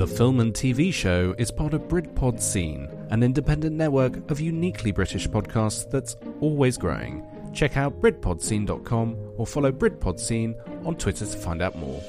The film and TV show is part of BritPodScene, an independent network of uniquely British podcasts that's always growing. Check out BritPodScene.com or follow BritPodScene on Twitter to find out more.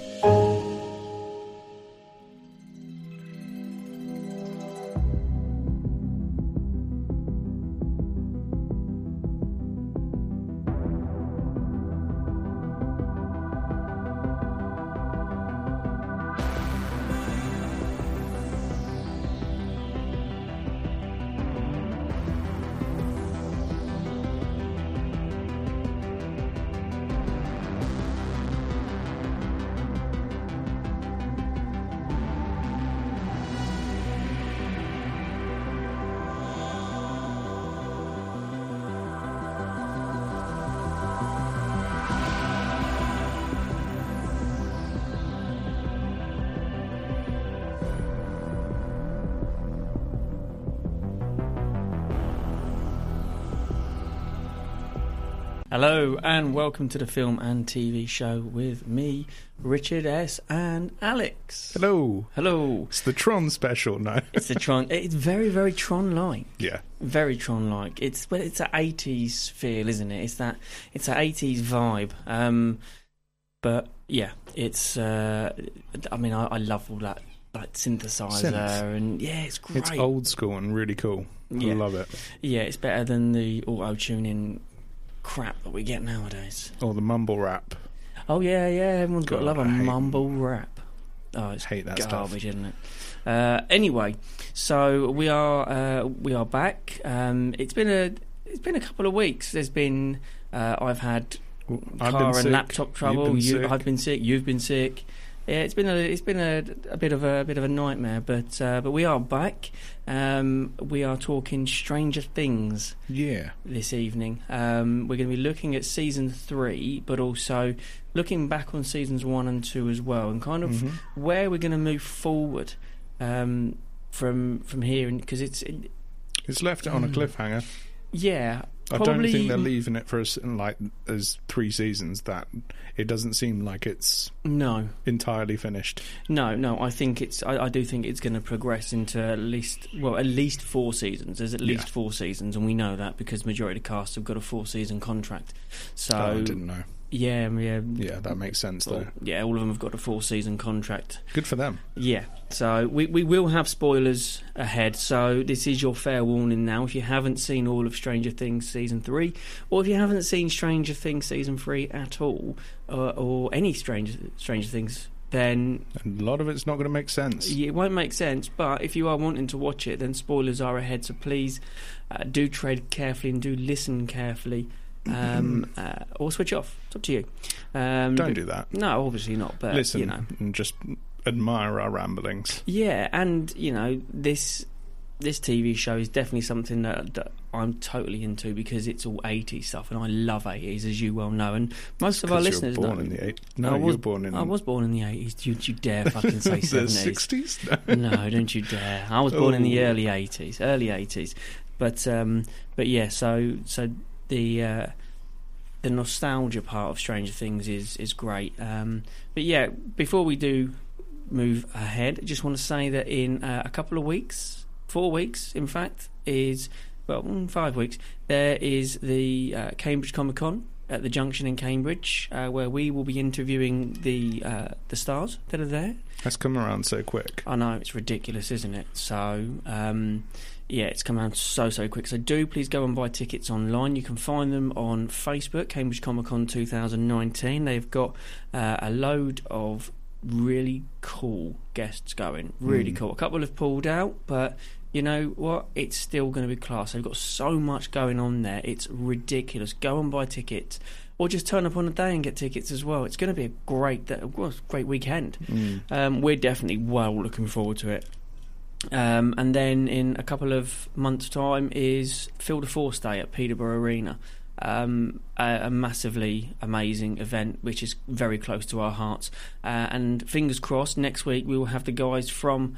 Hello and welcome to the film and TV show with me, Richard S. and Alex. Hello. Hello. It's the Tron special, no? It's the Tron. It's very, very Tron-like. Yeah. Very Tron-like. It's well, it's that 80s feel, isn't it? It's that 80s vibe. But yeah, it's. I mean, I love all that. Like synthesizer and yeah, it's great. It's old school and really cool. Yeah. I love it. Yeah, it's better than the auto-tuning crap that we get nowadays, or the mumble rap. Oh yeah, everyone's got to love a mumble rap. Oh, it's hate that garbage, stuff. Isn't it? Anyway, so we are back. It's been a couple of weeks. There's been I've had car and laptop trouble. I've been sick. You've been sick. Yeah, it's been a bit of a nightmare, but we are back. We are talking Stranger Things. Yeah. This evening, we're going to be looking at season 3, but also looking back on seasons 1 and 2 as well, and kind of where we're going to move forward from here, because it's left it on a cliffhanger. Yeah. Probably, I don't think they're leaving it for us like as 3 seasons. That it doesn't seem like it's entirely finished. No. I think it's. I do think it's going to progress into at least 4 seasons. There's at least 4 seasons, and we know that because majority of the cast have got a 4-season contract. So I didn't know. Yeah. That makes sense though. Yeah, all of them have got a 4-season contract. Good for them. Yeah. So we will have spoilers ahead. So this is your fair warning now. If you haven't seen all of Stranger Things season 3, or if you haven't seen Stranger Things season 3 at all, or any Stranger Things, then a lot of it's not going to make sense. It won't make sense. But if you are wanting to watch it, then spoilers are ahead. So please do tread carefully and do listen carefully. Or switch off. It's up to you. Don't do that. No, obviously not. But listen, and just admire our ramblings. Yeah, and this TV show is definitely something that I'm totally into, because it's all 80s stuff, and I love 80s, as you well know. And most of our listeners know. I was born in the 80s. You dare fucking say 70s? The 60s? No, don't you dare. I was born in the early 80s. But yeah, so. The nostalgia part of Stranger Things is great. But yeah, before we do move ahead, I just want to say that in a couple of weeks, 4 weeks in fact, 5 weeks, there is the Cambridge Comic Con at the Junction in Cambridge, where we will be interviewing the stars that are there. That's come around so quick. I know, it's ridiculous, isn't it? So, yeah, it's come around so quick. So do please go and buy tickets online. You can find them on Facebook, Cambridge Comic Con 2019. They've got a load of really cool guests going. Really cool. A couple have pulled out, but you know what? It's still going to be class. They've got so much going on there. It's ridiculous. Go and buy tickets. Or just turn up on a day and get tickets as well. It's going to be a great weekend. We're definitely looking forward to it. And then in a couple of months' time is Field of Force Day at Peterborough Arena. A massively amazing event, which is very close to our hearts. And fingers crossed, next week we will have the guys from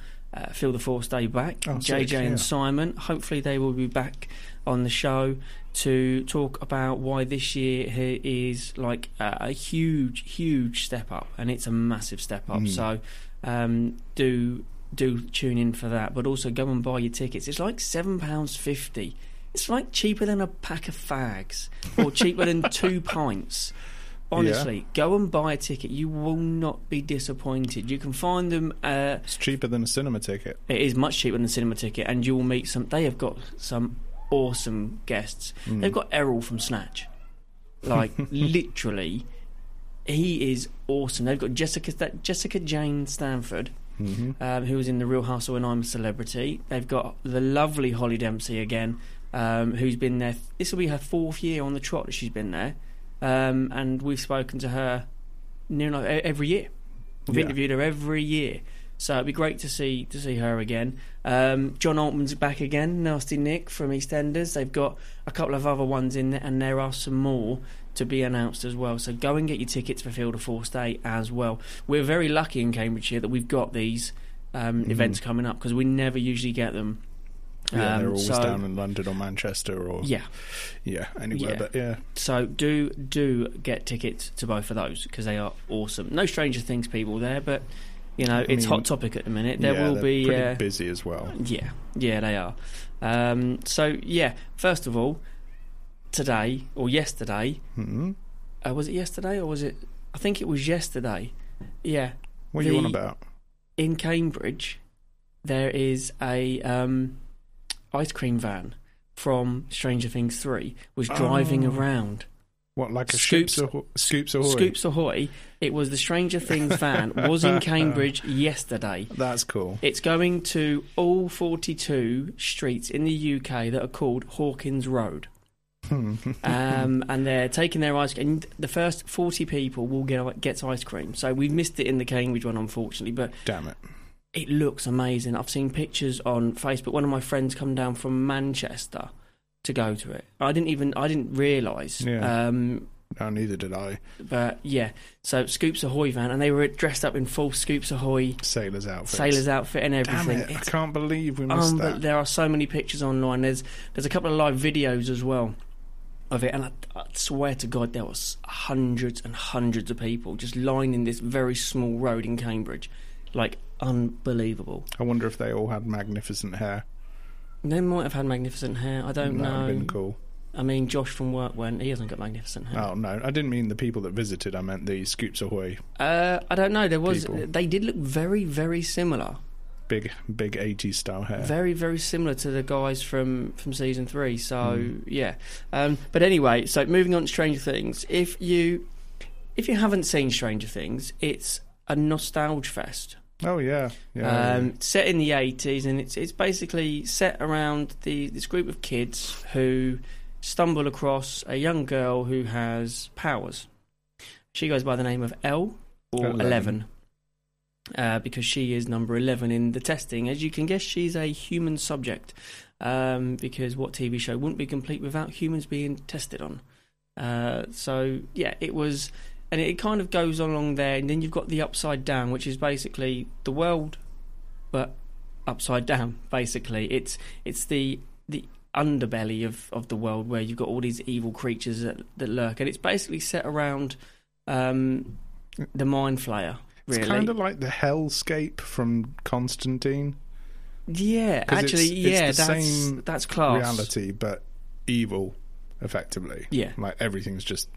Field of Force Day back, JJ and Simon. Hopefully they will be back on the show to talk about why this year is like a huge step up, and it's a massive step up. So do do tune in for that, but also go and buy your tickets. It's like £7.50. It's like cheaper than a pack of fags or cheaper than 2 pints. Honestly, yeah. Go and buy a ticket. You will not be disappointed. You can find them. It's cheaper than a cinema ticket. It is much cheaper than a cinema ticket, and you will meet some. They have got some awesome guests. Mm. They've got Errol from Snatch. Like, literally, he is awesome. They've got Jessica Jane Stanford, mm-hmm. Who was in The Real Hustle and I'm a Celebrity. They've got the lovely Holly Dempsey again, who's been there. This will be her 4th year on the trot that she's been there. And we've spoken to her every year. We've interviewed her every year. So it'd be great to see her again. John Altman's back again, Nasty Nick from EastEnders. They've got a couple of other ones in there, and there are some more to be announced as well. So go and get your tickets for Field of Force Day as well. We're very lucky in Cambridgeshire that we've got these events coming up, because we never usually get them. Yeah, they're always down in London or Manchester or anywhere. Yeah. But yeah, so do get tickets to both of those, because they are awesome. No Stranger Things people there, but it's hot topic at the minute. There will be pretty busy as well. Yeah, they are. So yeah, first of all, today or yesterday, was it yesterday or was it? I think it was yesterday. Yeah. What are you on about? In Cambridge, there is a. Ice cream van from Stranger Things 3 was driving around. What, like a Scoops Ahoy? Scoops Ahoy. It was the Stranger Things van. Was in Cambridge yesterday. That's cool. It's going to all 42 streets in the UK that are called Hawkins Road. And they're taking their ice cream. And the first 40 people will get ice cream. So we missed it in the Cambridge one, unfortunately. But damn it. It looks amazing. I've seen pictures on Facebook. One of my friends come down from Manchester to go to it. I didn't realise. Yeah. No, neither did I. But yeah, so Scoops Ahoy van, and they were dressed up in full Scoops Ahoy sailors outfit and everything. Damn it. I can't believe we missed that. But there are so many pictures online. There's a couple of live videos as well of it, and I swear to God, there was hundreds and hundreds of people just lining this very small road in Cambridge, like. Unbelievable. I wonder if they all had magnificent hair. They might have had magnificent hair. I don't know. That would have been cool. I mean, Josh from work went, he hasn't got magnificent hair. Oh, no. I didn't mean the people that visited. I meant the Scoops Ahoy. I don't know. There was. People. They did look very, very similar. Big 80s style hair. Very, very similar to the guys from season 3. So, yeah. But anyway, so moving on to Stranger Things. If you haven't seen Stranger Things, it's a nostalgia fest. Oh yeah. Set in the 80s, and it's basically set around this group of kids who stumble across a young girl who has powers. She goes by the name of Elle or Eleven, because she is number 11 in the testing. As you can guess, she's a human subject, because what TV show wouldn't be complete without humans being tested on? So yeah, it was. And it kind of goes along there, and then you've got the Upside Down, which is basically the world, but upside down. Basically, it's the underbelly of the world where you've got all these evil creatures that lurk, and it's basically set around the Mind Flayer. Really. It's kind of like the hellscape from Constantine. Yeah, actually, that's class reality, but evil, effectively. Yeah, like everything's just.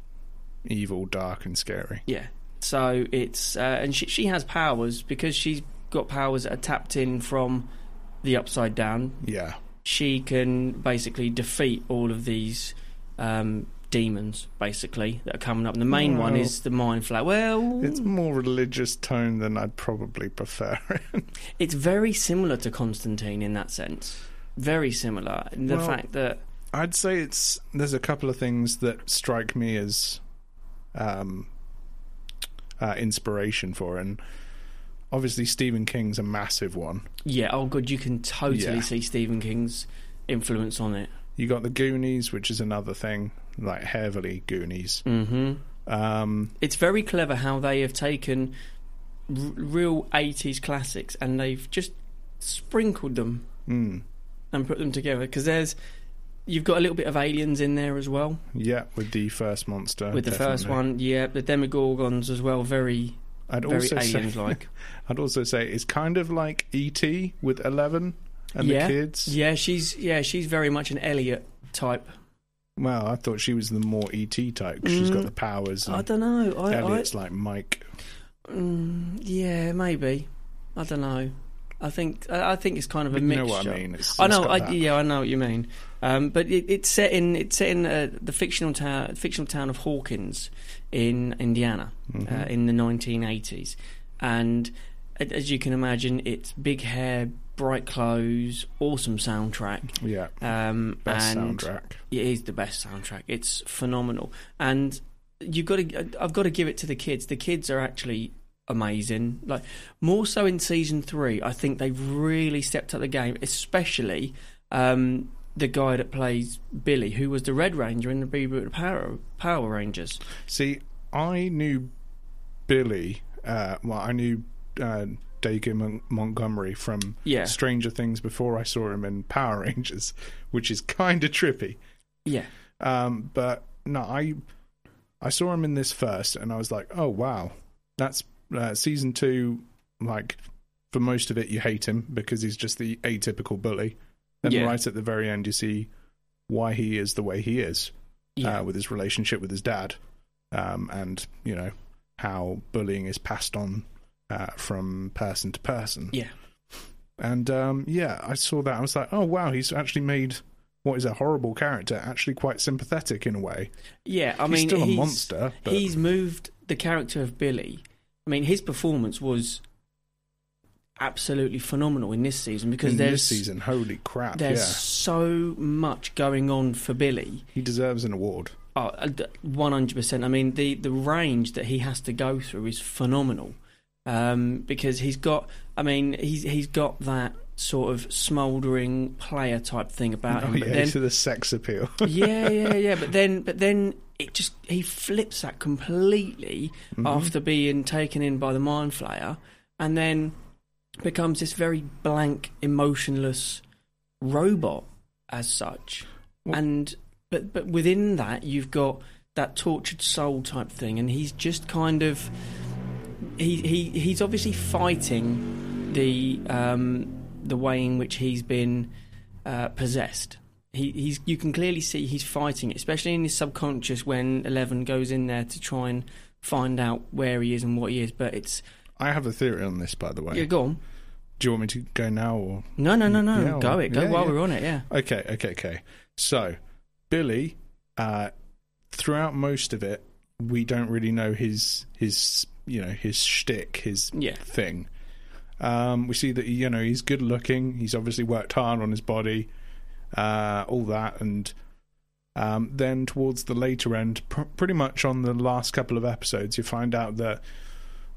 Evil, dark and scary. Yeah. So it's and she has powers because she's got powers that are tapped in from the Upside Down. Yeah. She can basically defeat all of these demons, basically, that are coming up. And the main one is the Mind Flayer. Well, it's more religious tone than I'd probably prefer. It's very similar to Constantine in that sense. Very similar in the fact that I'd say there's a couple of things that strike me as inspiration for, and obviously Stephen King's a massive one. Yeah, oh god, you can totally see Stephen King's influence on it. You got the Goonies, which is another thing, like heavily Goonies. It's very clever how they have taken real 80s classics and they've just sprinkled them and put them together, because you've got a little bit of Aliens in there as well. Yeah, with the first monster. With the first one, yeah. The Demogorgons as well, very I'd also say it's kind of like E.T. with Eleven and the kids. Yeah, she's very much an Elliot type. Well, I thought she was the more E.T. type because she's got the powers. And I don't know. Elliot's like Mike. Yeah, maybe. I don't know. I think it's kind of a mixture. You know what I mean? I know what you mean. But it's set in the fictional town of Hawkins in Indiana in the 1980s, and as you can imagine, it's big hair, bright clothes, awesome soundtrack. Yeah, best soundtrack. It is the best soundtrack. It's phenomenal, and I've got to give it to the kids. The kids are actually amazing, like more so in season 3. I think they've really stepped up the game, especially the guy that plays Billy, who was the Red Ranger in the reboot of Power Rangers. See, I knew Billy. I knew David Montgomery from Stranger Things before I saw him in Power Rangers, which is kind of trippy. Yeah, but no, I saw him in this first, and I was like, oh wow, that's. Season 2, like, for most of it you hate him because he's just the atypical bully. And right at the very end you see why he is the way he is with his relationship with his dad, and, you know, how bullying is passed on from person to person. Yeah. And, I saw that. I was like, oh, wow, he's actually made what is a horrible character actually quite sympathetic in a way. Yeah, I mean... He's still a monster. But... He's moved the character of Billy... I mean, his performance was absolutely phenomenal in this season because holy crap! There's so much going on for Billy. He deserves an award. 100%. I mean, the range that he has to go through is phenomenal because he's got that sort of smouldering player type thing about him. But then, to the sex appeal. But then. He flips that completely after being taken in by the Mind Flayer, and then becomes this very blank, emotionless robot as such. Well, but within that, you've got that tortured soul type thing, and he's just kind of he's obviously fighting the way in which he's been possessed. You can clearly see he's fighting it, especially in his subconscious when Eleven goes in there to try and find out where he is and what he is. But I have a theory on this, by the way. Yeah, go on. Do you want me to go now or no? Yeah, we're on it. Yeah. Okay. So Billy, throughout most of it, we don't really know his shtick, his thing. We see that he's good looking. He's obviously worked hard on his body. All that, and then towards the later end, pretty much on the last couple of episodes, you find out that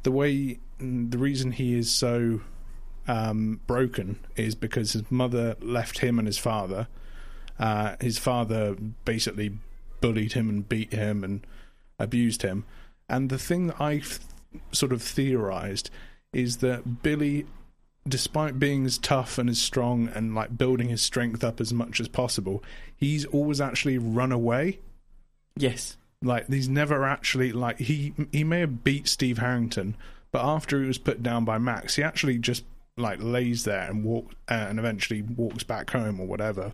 the reason he is so broken is because his mother left him and his father. His father basically bullied him and beat him and abused him. And the thing that I sort of theorized is that Billy, despite being as tough and as strong and like building his strength up as much as possible, he's always actually run away. Yes. Like he's never actually like he may have beat Steve Harrington, but after he was put down by Max, he actually just like lays there and eventually walks back home or whatever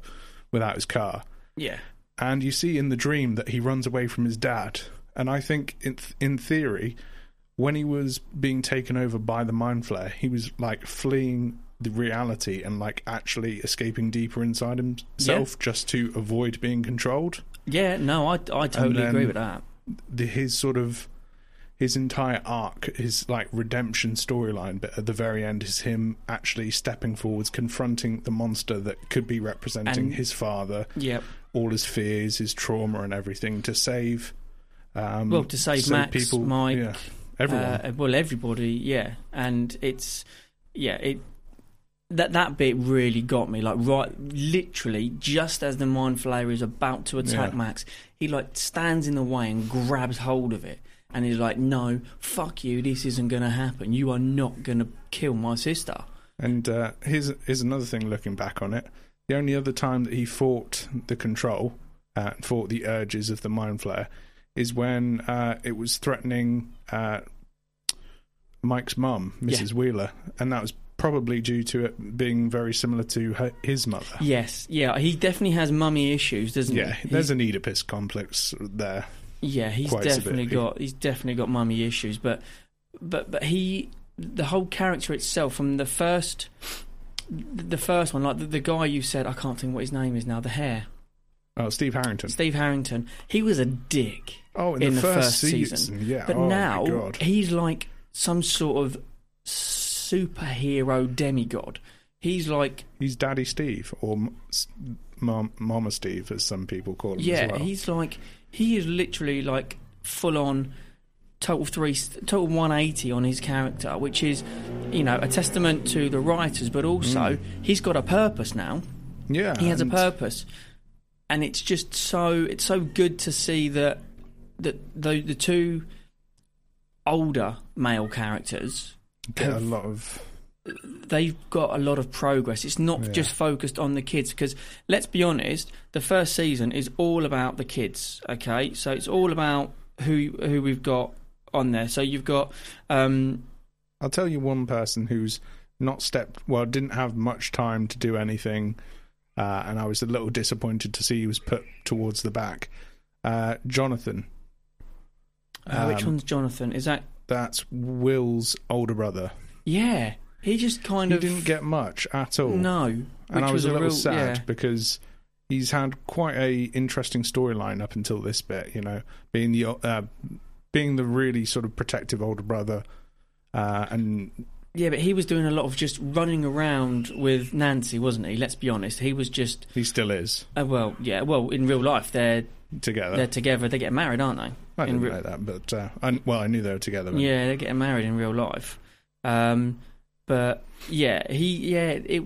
without his car. Yeah. And you see in the dream that he runs away from his dad. And I think in theory, when he was being taken over by the Mind Flayer, he was like fleeing the reality and like actually escaping deeper inside himself just to avoid being controlled. Yeah, no, I totally agree with that. His entire arc, his like redemption storyline, but at the very end is him actually stepping forwards, confronting the monster that could be representing his father, all his fears, his trauma and everything to save Max, people, Mike... Yeah. Everyone. Everybody, and that bit really got me. Like, right, literally, just as the Mind Flayer is about to attack Max, he like stands in the way and grabs hold of it, and he's like, "No, fuck you! This isn't going to happen. You are not going to kill my sister." And here's another thing. Looking back on it, the only other time that he fought the control, fought the urges of the Mind Flayer, is when it was threatening Mike's mum, Mrs. Wheeler, and that was probably due to it being very similar to his mother. Yes, yeah, he definitely has mummy issues, doesn't he? Yeah, there's an Oedipus complex there. Yeah, he's definitely got mummy issues, but he, the whole character itself from the first one, like the guy you said, I can't think what his name is now, the hair. Oh, Steve Harrington. Steve Harrington. He was a dick. Oh, in the first season. Yeah. But now he's like some sort of superhero demigod. He's like... He's Daddy Steve, or Mama Steve, as some people call him as well. Yeah, he's like... He is literally like full-on total 180 on his character, which is, you know, a testament to the writers, but also he's got a purpose now. Yeah. He has a purpose. And it's just so good to see that the two older male characters they've got a lot of progress. It's not just focused on the kids, because let's be honest, the first season is all about the kids. Okay, so it's all about who we've got on there. So you've got. I'll tell you one person who's didn't have much time to do anything. And I was a little disappointed to see he was put towards the back. Jonathan. Which one's Jonathan? Is that... That's Will's older brother. Yeah. He just He didn't get much at all. No. And I was a little sad because he's had quite a interesting storyline up until this bit, you know, being the really sort of protective older brother and... Yeah, but he was doing a lot of just running around with Nancy, wasn't he? Let's be honest. He was just... He still is. Well, yeah. Well, in real life, they're... Together. They're together. They get married, aren't they? I didn't know that, but... I knew they were together. But... Yeah, they're getting married in real life. But, yeah, he... Yeah,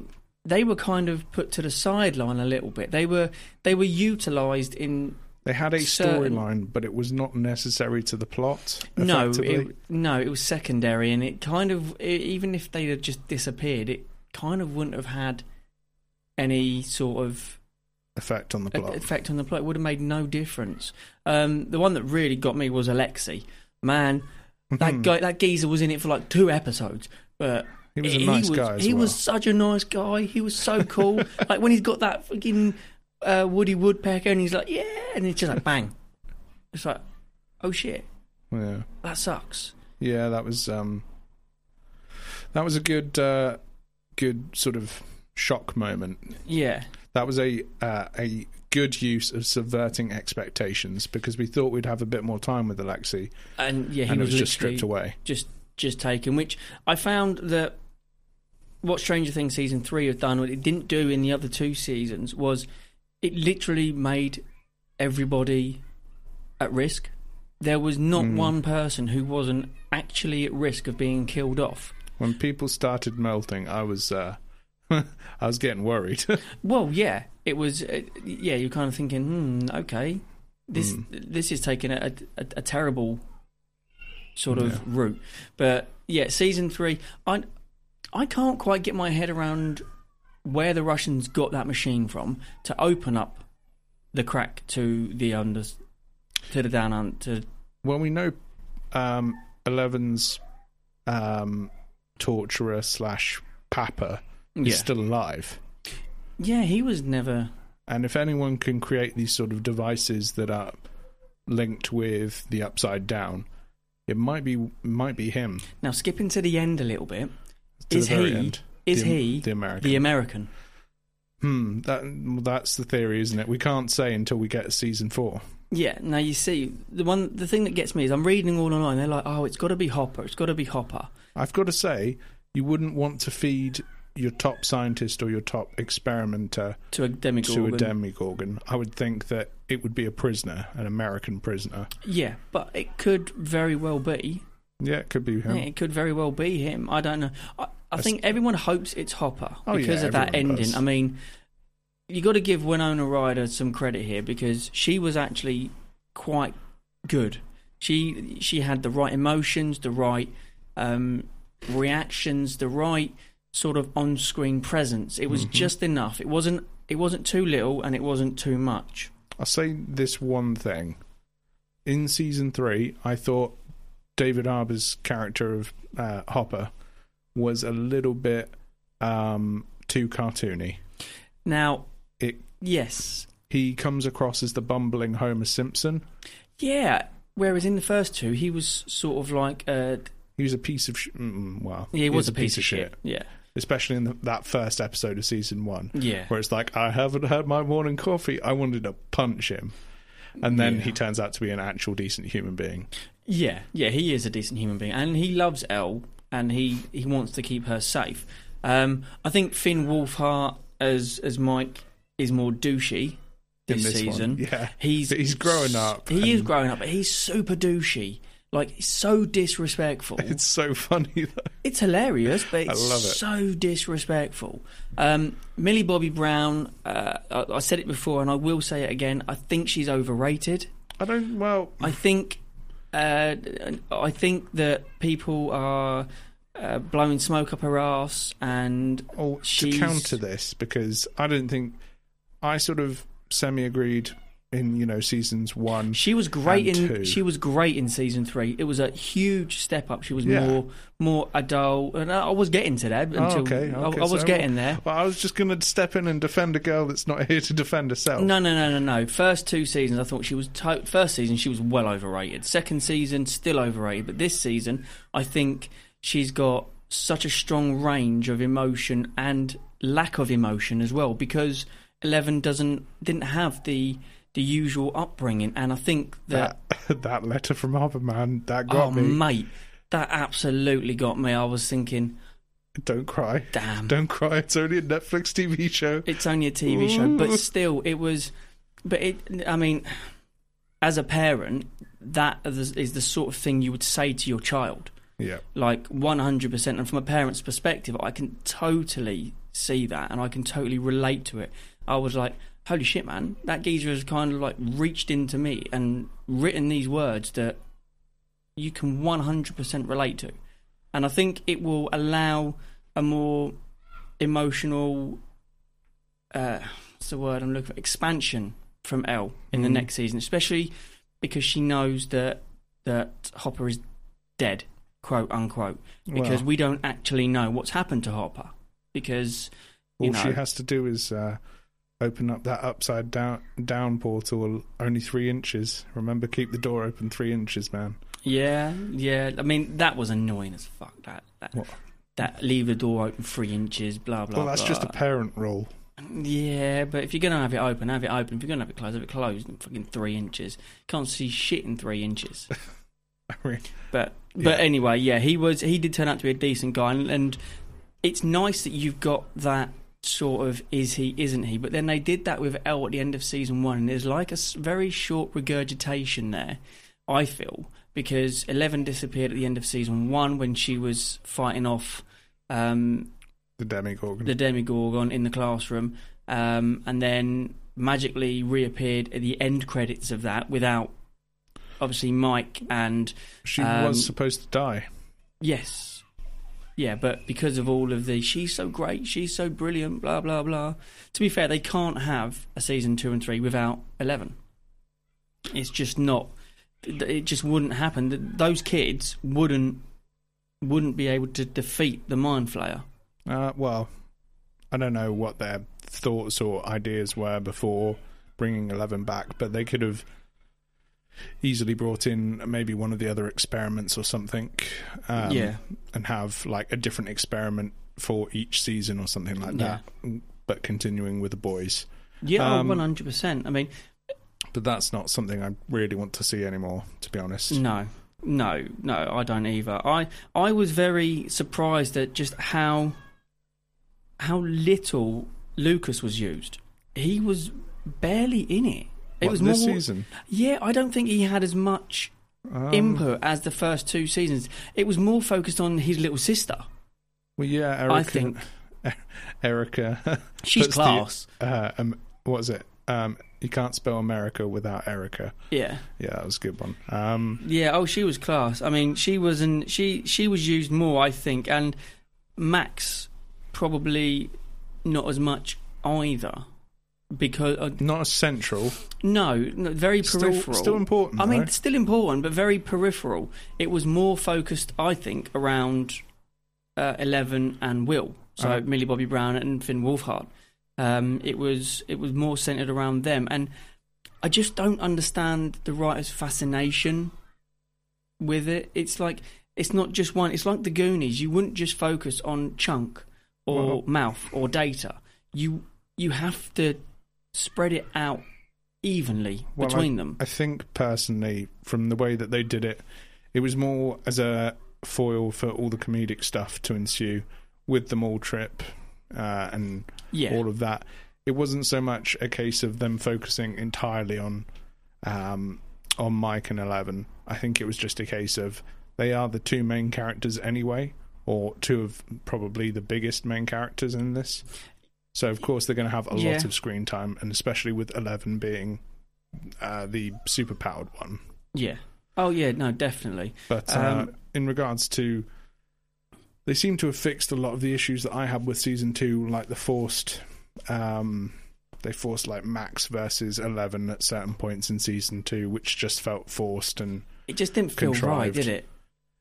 they were kind of put to the sideline a little bit. They were utilised in... They had a storyline, but it was not necessary to the plot. No, it was secondary, and it kind of, even if they had just disappeared, it kind of wouldn't have had any sort of effect on the plot. It would have made no difference. The one that really got me was Alexei. Man, that guy, that geezer was in it for like 2 episodes, but. He was a nice guy. He was such a nice guy. He was so cool. Like when he's got that fucking. Woody Woodpecker, and he's like, yeah, and it's just like bang. It's like, oh shit, yeah, that sucks. Yeah, that was a good sort of shock moment. Yeah, that was a good use of subverting expectations, because we thought we'd have a bit more time with Alexei, and yeah, he was just stripped away, just taken. Which I found that what Stranger Things season 3 have done, what it didn't do in the other 2 seasons, was. It literally made everybody at risk. There was not one person who wasn't actually at risk of being killed off. When people started melting, I was I was getting worried. Well, yeah, it was. Yeah, you're kind of thinking, okay, this is taking a terrible sort of route. But yeah, season 3, I can't quite get my head around. Where the Russians got that machine from to open up the crack to the down under. Well, we know Eleven's torturer / papa is still alive. Yeah, he was never. And if anyone can create these sort of devices that are linked with the Upside Down, it might be him. Now, skipping to the end a little bit, is he the American? The American. That's the theory, isn't it? We can't say until we get season 4. Yeah. Now you see, the thing that gets me is I'm reading all online. They're like, oh, it's got to be Hopper. It's got to be Hopper. I've got to say, you wouldn't want to feed your top scientist or your top experimenter to a demigorgon. I would think that it would be a prisoner, an American prisoner. Yeah, but it could very well be. Yeah, it could be him. Yeah, it could very well be him. I don't know. I think everyone hopes it's Hopper because of that ending. Does. I mean, you got to give Winona Ryder some credit here, because she was actually quite good. She had the right emotions, the right reactions, the right sort of on-screen presence. It was just enough. It wasn't too little, and it wasn't too much. I'll say this one thing: in season 3, I thought David Harbour's character of Hopper was a little bit too cartoony. Now, he comes across as the bumbling Homer Simpson. Yeah, whereas in the first two, he was sort of like a... He was a piece of shit. Well, he was a piece of shit. Yeah. Especially in that first episode of season one. Yeah. Where it's like, I haven't had my morning coffee. I wanted to punch him. And then he turns out to be an actual decent human being. Yeah. Yeah, he is a decent human being. And he loves Elle. And he wants to keep her safe. I think Finn Wolfhard, as Mike, is more douchey this season. One. Yeah. He's growing up. He is growing up, but he's super douchey. Like, so disrespectful. It's so funny, though. It's hilarious, but it's so disrespectful. Millie Bobby Brown, I said it before, and I will say it again, I think she's overrated. I think that people are blowing smoke up her ass, and to counter this, because I sort of semi-agreed... In seasons 1, she was great and 2. She was great in season 3. It was a huge step up. She was more adult, and I was getting to that. I was getting there. Well, I was just going to step in and defend a girl that's not here to defend herself. No. First two seasons, I thought she was. First season, she was well overrated. Second season, still overrated. But this season, I think she's got such a strong range of emotion and lack of emotion as well, because Eleven didn't have the usual upbringing, and I think that letter from Hopper, man, that got me. Oh, mate, that absolutely got me. I was thinking... Don't cry. Damn. Don't cry, it's only a Netflix TV show. It's only a TV show, but still, it was... But as a parent, that is the sort of thing you would say to your child. Yeah. Like, 100%, and from a parent's perspective, I can totally see that, and I can totally relate to it. I was like... Holy shit, man, that geezer has kind of like reached into me and written these words that you can 100% relate to. And I think it will allow a more emotional, what's the word I'm looking for, expansion from Elle in the next season, especially because she knows that Hopper is dead, quote unquote, because we don't actually know what's happened to Hopper, because... All she has to do is... open up that upside down portal, only 3 inches. Remember, keep the door open 3 inches, man. Yeah. I mean, that was annoying as fuck, that leave the door open 3 inches, blah, blah, blah. Well, that's just a parent rule. Yeah, but if you're going to have it open, have it open. If you're going to have it closed in fucking 3 inches. Can't see shit in 3 inches. I mean, but anyway, yeah, he did turn out to be a decent guy, and it's nice that you've got that sort of is he, isn't he? But then they did that with Elle at the end of season 1, and there's like a very short regurgitation there, I feel, because Eleven disappeared at the end of season 1 when she was fighting off the Demogorgon in the classroom, and then magically reappeared at the end credits of that without, obviously, Mike, and... She was supposed to die. Yes. Yeah, but because of all of the, she's so great, she's so brilliant, blah, blah, blah. To be fair, they can't have a season 2 and 3 without Eleven. It's just not, it just wouldn't happen. Those kids wouldn't be able to defeat the Mind Flayer. Well, I don't know what their thoughts or ideas were before bringing Eleven back, but they could have easily brought in maybe one of the other experiments or something, and have like a different experiment for each season or something like that, but continuing with the boys. 100%. I mean, but that's not something I really want to see anymore, to be honest. No, I don't either. I was very surprised at just how little Lucas was used. He was barely in it. It was more this season? Yeah, I don't think he had as much input as the first two seasons. It was more focused on his little sister. Well, yeah, Erica. I think Erica. She's class. What is it? You can't spell America without Erica. Yeah, that was a good one. She was class. I mean, she was used more, I think, and Max probably not as much either. because not as central. No, very peripheral. Still important. I mean, still important, but very peripheral. It was more focused, I think, around Eleven and Will. So Millie Bobby Brown and Finn Wolfhard. It was more centred around them, and I just don't understand the writer's fascination with it. It's like it's not just one. It's like the Goonies. You wouldn't just focus on Chunk or Mouth or Data. You have to spread it out evenly between them. I think personally, from the way that they did it, it was more as a foil for all the comedic stuff to ensue with the mall trip and all of that. It wasn't so much a case of them focusing entirely on Mike and Eleven. I think it was just a case of they are the two main characters anyway, or two of probably the biggest main characters in this. So, of course, they're going to have a lot of screen time, and especially with Eleven being the super-powered one. Yeah. Oh, yeah, no, definitely. But in regards to... They seem to have fixed a lot of the issues that I had with Season 2, like the forced... they forced, like, Max versus Eleven at certain points in Season 2, which just felt forced and it just didn't feel contrived. Right, did it?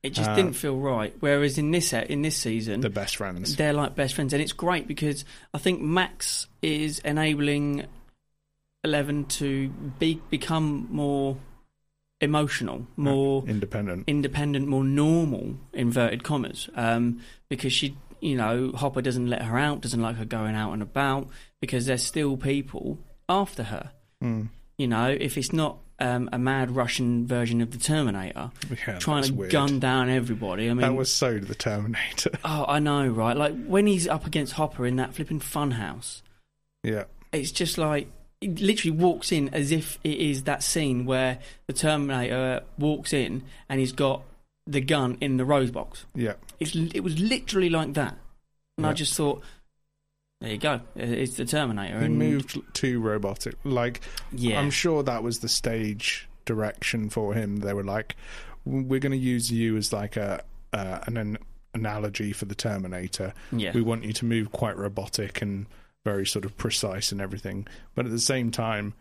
It just didn't feel right. Whereas in this season... They're best friends. They're like best friends. And it's great because I think Max is enabling Eleven to become more emotional, more... Independent, more normal, inverted commas. Because she, Hopper doesn't let her out, doesn't like her going out and about, because there's still people after her. Mm. If it's not... a mad Russian version of the Terminator, trying to gun down everybody. I mean, that was so the Terminator. Oh, I know, right? Like when he's up against Hopper in that flipping funhouse. Yeah, it's just like it literally walks in as if it is that scene where the Terminator walks in and he's got the gun in the rose box. Yeah, it was literally like that, and I just thought. There you go. It's the Terminator. He moved to robotic. Like, I'm sure that was the stage direction for him. They were like, we're going to use you as like an analogy for the Terminator. Yeah. We want you to move quite robotic and very sort of precise and everything. But at the same time,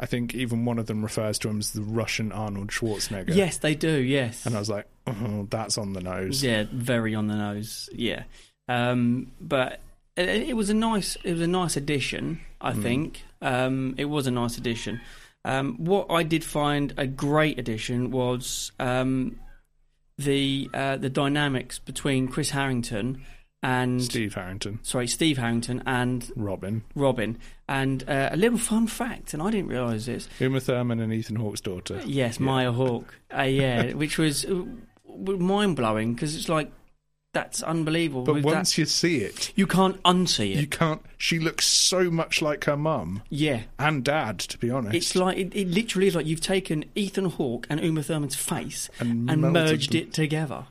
I think even one of them refers to him as the Russian Arnold Schwarzenegger. Yes, they do, yes. And I was like, oh, that's on the nose. Yeah, very on the nose. Yeah. But... It was a nice addition, I think. It was a nice addition. What I did find a great addition was the dynamics between Chris Harrington and Steve Harrington and Robin. And a little fun fact, and I didn't realise this: Uma Thurman and Ethan Hawke's daughter. Yes, Maya Hawke. Which was mind blowing because it's like. That's unbelievable. But once you see it... You can't unsee it. You can't... She looks so much like her mum. Yeah. And dad, to be honest. It's like... It literally is like you've taken Ethan Hawke and Uma Thurman's face and merged it together.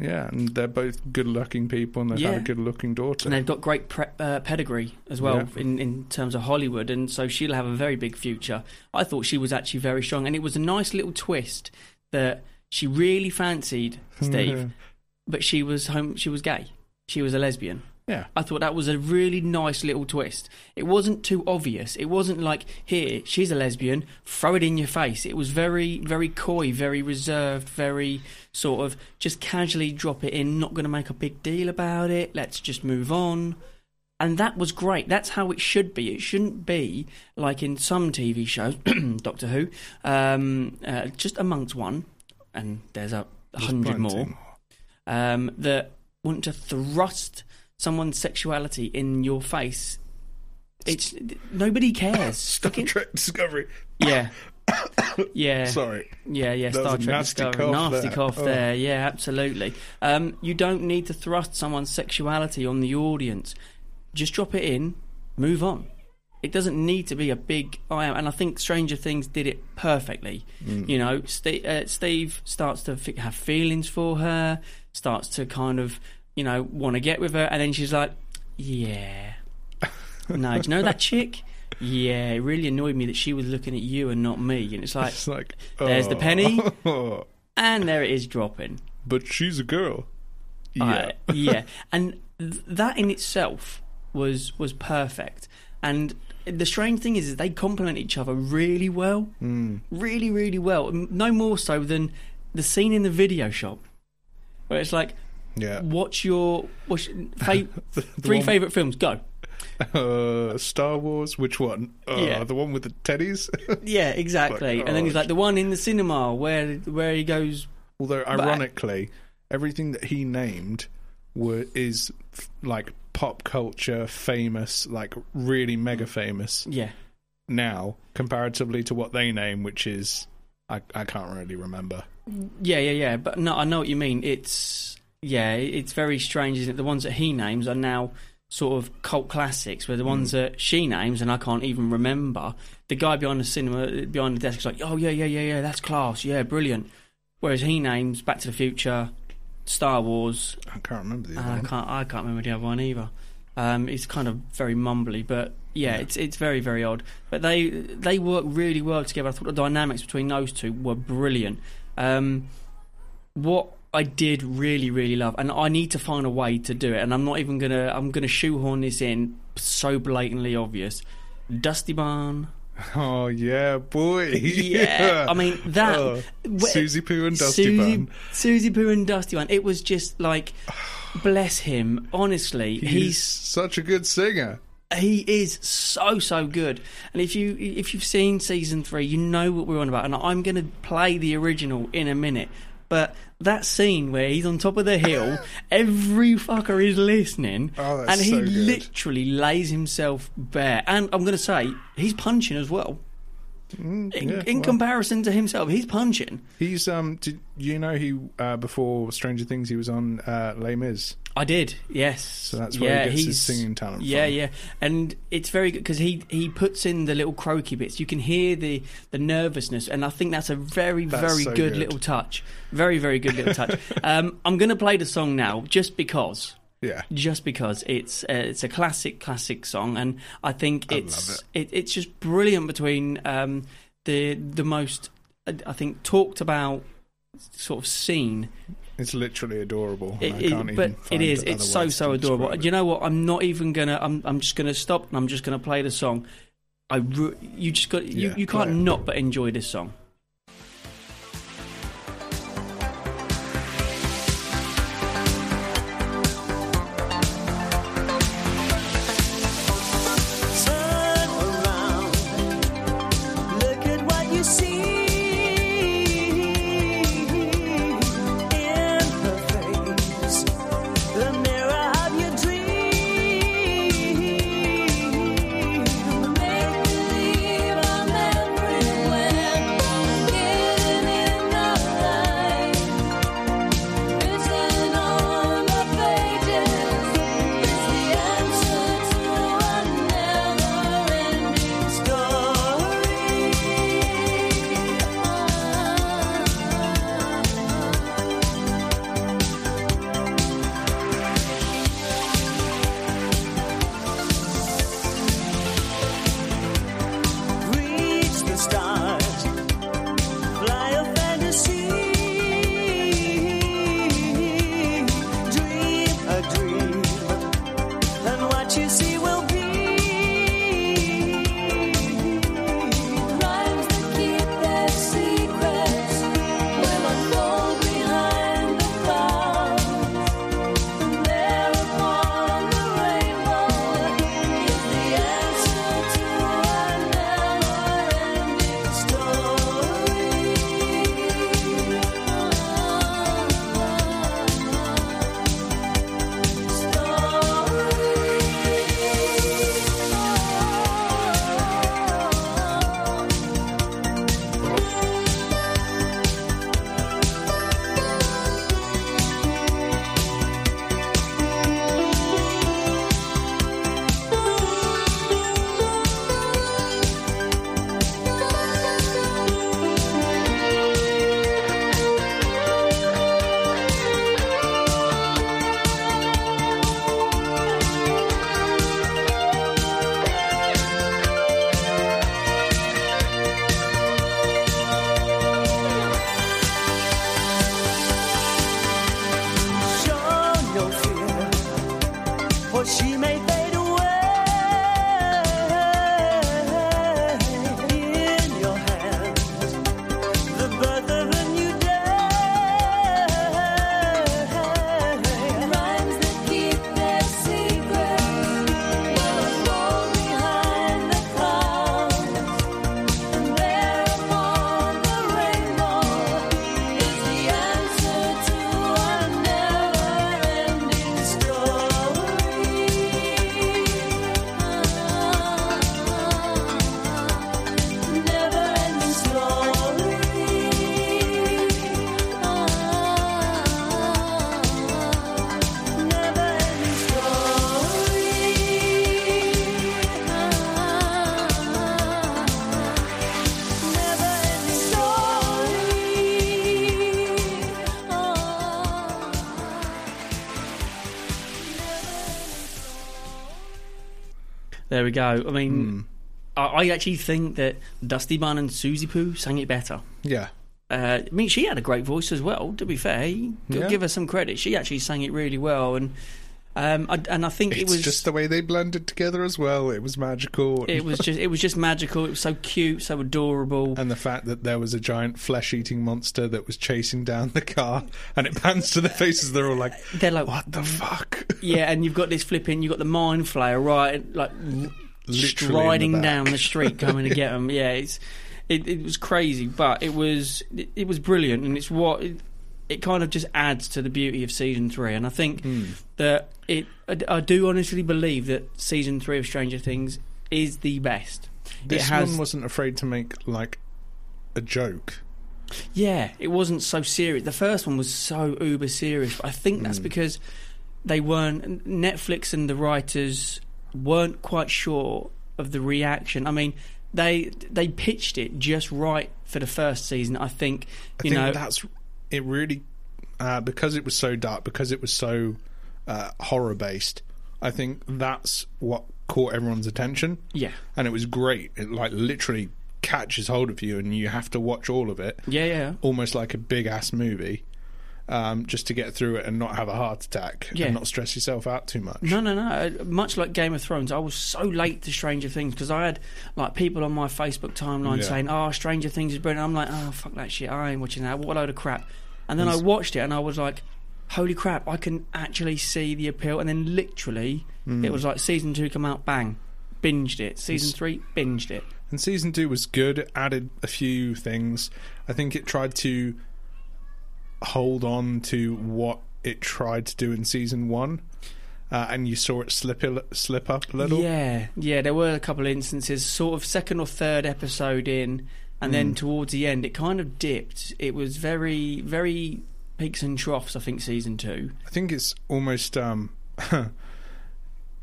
Yeah, and they're both good-looking people and they've had a good-looking daughter. And they've got great pedigree as well in terms of Hollywood, and so she'll have a very big future. I thought she was actually very strong, and it was a nice little twist that she really fancied Steve... Yeah. But she was home. She was gay. She was a lesbian. Yeah, I thought that was a really nice little twist. It wasn't too obvious. It wasn't like, here, she's a lesbian, throw it in your face. It was very, very coy, very reserved, very sort of just casually drop it in, not going to make a big deal about it. Let's just move on. And that was great. That's how it should be. It shouldn't be like in some TV shows, Doctor Who, just amongst one, and there's 100 more. That want to thrust someone's sexuality in your face. It's nobody cares. Star Trek Discovery. Yeah. Yeah. Sorry. Yeah. That Star Trek nasty Discovery. Nasty cough there. Yeah, absolutely. You don't need to thrust someone's sexuality on the audience. Just drop it in, move on. It doesn't need to be a big I am, and I think Stranger Things did it perfectly. Steve starts to have feelings for her, starts to kind of want to get with her, and then she's like, yeah, no, do you know that chick? Yeah, it really annoyed me that she was looking at you and not me, and it's like there's the penny, and there it is dropping. But she's a girl. Yeah, and that in itself was perfect. And the strange thing is they complement each other really well. Really, really well. No more so than the scene in the video shop where it's like, what's your three favourite films? Go. Star Wars, which one? The one with the teddies? Yeah, exactly. Like, and then he's like, the one in the cinema where he goes... Although, ironically, everything that he named is like pop culture famous, like really mega famous. Yeah. Now, comparatively to what they name, which is... I can't really remember. Yeah. But no, I know what you mean. It's very strange, isn't it? The ones that he names are now... sort of cult classics, where the ones that she names and I can't even remember, the guy behind the desk is like, oh yeah, that's class, yeah, brilliant. Whereas he names Back to the Future, Star Wars. I can't remember the other one. I can't remember the other one either. It's kind of very mumbly, but it's very, very odd. But they work really well together. I thought the dynamics between those two were brilliant. What I did really, really love, and I need to find a way to do it, and I'm going to shoehorn this in so blatantly obvious. Dusty Barn. Oh, yeah, boy. Yeah. I mean, that... Susie Poo and Dusty Barn. Susie Poo and Dusty Barn. It was just like, bless him, honestly. He's such a good singer. He is so, so good. And if you've seen season 3, you know what we're on about, and I'm going to play the original in a minute. But that scene where he's on top of the hill, every fucker is listening, and he literally lays himself bare. And I'm going to say, he's punching as well. In comparison to himself, he's punching. He's did you know he before Stranger Things he was on Les Mis? I did, yes. So that's where he gets his singing talent from. Yeah, and it's very good because he puts in the little croaky bits. You can hear the nervousness, and I think that's a very good little touch. Very, very good little touch. I'm going to play the song now just because. Yeah. Just because it's a classic song, and I think it's just brilliant between the most, I think, talked about sort of scene. It's literally adorable. It's so adorable. You know what? I'm not even gonna. I'm just gonna stop and I'm just gonna play the song. You can't not but enjoy this song. There we go. I mean, I actually think that Dusty Bun and Susie Poo sang it better. Yeah. I mean, she had a great voice as well, to be fair. Give her some credit. She actually sang it really well, and I think it was just the way they blended together as well. It was magical. It was just magical. It was so cute, so adorable. And the fact that there was a giant flesh-eating monster that was chasing down the car, and it pans to their faces. They're like, what the fuck? Yeah, and you've got this flipping. You've got the Mind Flayer, right? Like literally striding down the street, coming to get them. Yeah, it was crazy, but it was brilliant, and it's what. It kind of just adds to the beauty of season 3, and I think that I do honestly believe that season 3 of Stranger Things is the best. This one wasn't afraid to make like a joke. Yeah, it wasn't so serious. The first one was so uber serious. I think that's because Netflix and the writers weren't quite sure of the reaction. I mean, they pitched it just right for the first season. I think that's. It really, because it was so dark, because it was so horror-based, I think that's what caught everyone's attention. Yeah. And it was great. It, like, literally catches hold of you, and you have to watch all of it. Yeah, yeah. Almost like a big-ass movie, just to get through it and not have a heart attack and not stress yourself out too much. No. Much like Game of Thrones, I was so late to Stranger Things, because I had, like, people on my Facebook timeline saying, oh, Stranger Things is brilliant. I'm like, oh, fuck that shit. I ain't watching that. What a load of crap. And then I watched it and I was like, holy crap, I can actually see the appeal. And then literally, it was like season 2 come out, bang, binged it. Season 3, binged it. And season 2 was good. It added a few things. I think it tried to hold on to what it tried to do in season 1. And you saw it slip up a little. Yeah, there were a couple of instances, sort of second or third episode in. And then towards the end, it kind of dipped. It was very, very peaks and troughs, I think, season 2. I think it's almost...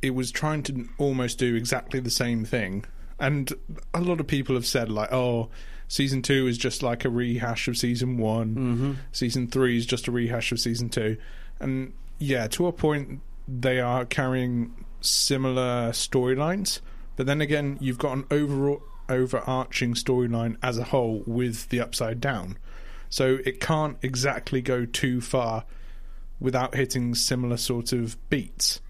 it was trying to almost do exactly the same thing. And a lot of people have said, like, oh, season 2 is just like a rehash of season 1. Mm-hmm. Season 3 is just a rehash of season 2. And, yeah, to a point, they are carrying similar storylines. But then again, you've got an overarching storyline as a whole with the Upside Down, so it can't exactly go too far without hitting similar sort of beats.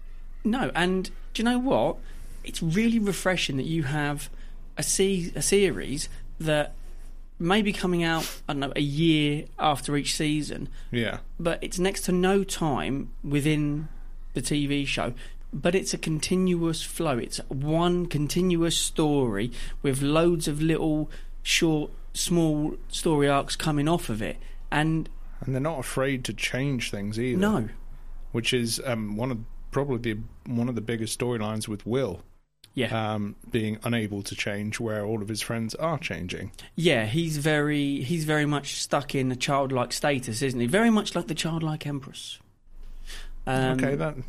No, and do you know what? It's really refreshing that you have a series that may be coming out, I don't know, a year after each season. Yeah. But it's next to no time within the TV show. But it's a continuous flow. It's one continuous story with loads of little, short, small story arcs coming off of it. And they're not afraid to change things either. No. Which is one of the biggest storylines with Will. Yeah. Being unable to change where all of his friends are changing. Yeah, he's very much stuck in a childlike status, isn't he? Very much like the childlike empress. Just going off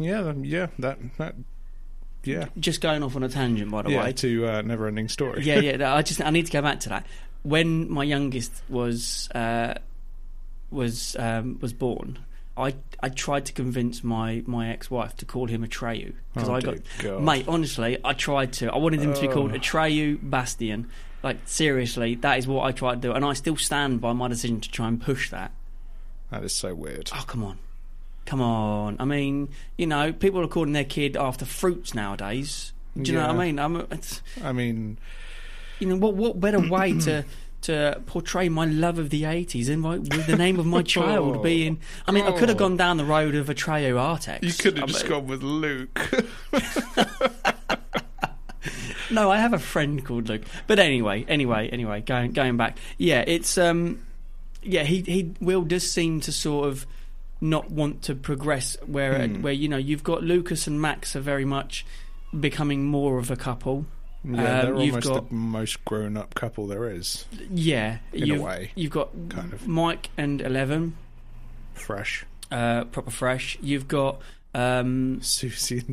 on a tangent, by the way. To Never-Ending Story. I need to go back to that. When my youngest was born, I tried to convince my ex-wife to call him Atreyu because mate. Honestly, I wanted him to be called Atreyu Bastian. Like seriously, that is what I tried to do, and I still stand by my decision to try and push that. That is so weird. Oh come on. I mean, you know, people are calling their kid after fruits nowadays. Do you know what I mean? You know, what better way to portray my love of the 80s than with the name of my child being... I mean, I could have gone down the road of Atreyu Artex. You could have just gone with Luke. No, I have a friend called Luke. But anyway, going back. Yeah, it's... he Will does seem to sort of... not want to progress where you know you've got Lucas and Max are very much becoming more of a couple. They're almost the most grown-up couple there is. Yeah, in a way. You've got kind of Mike and Eleven, fresh, proper fresh. You've got Susie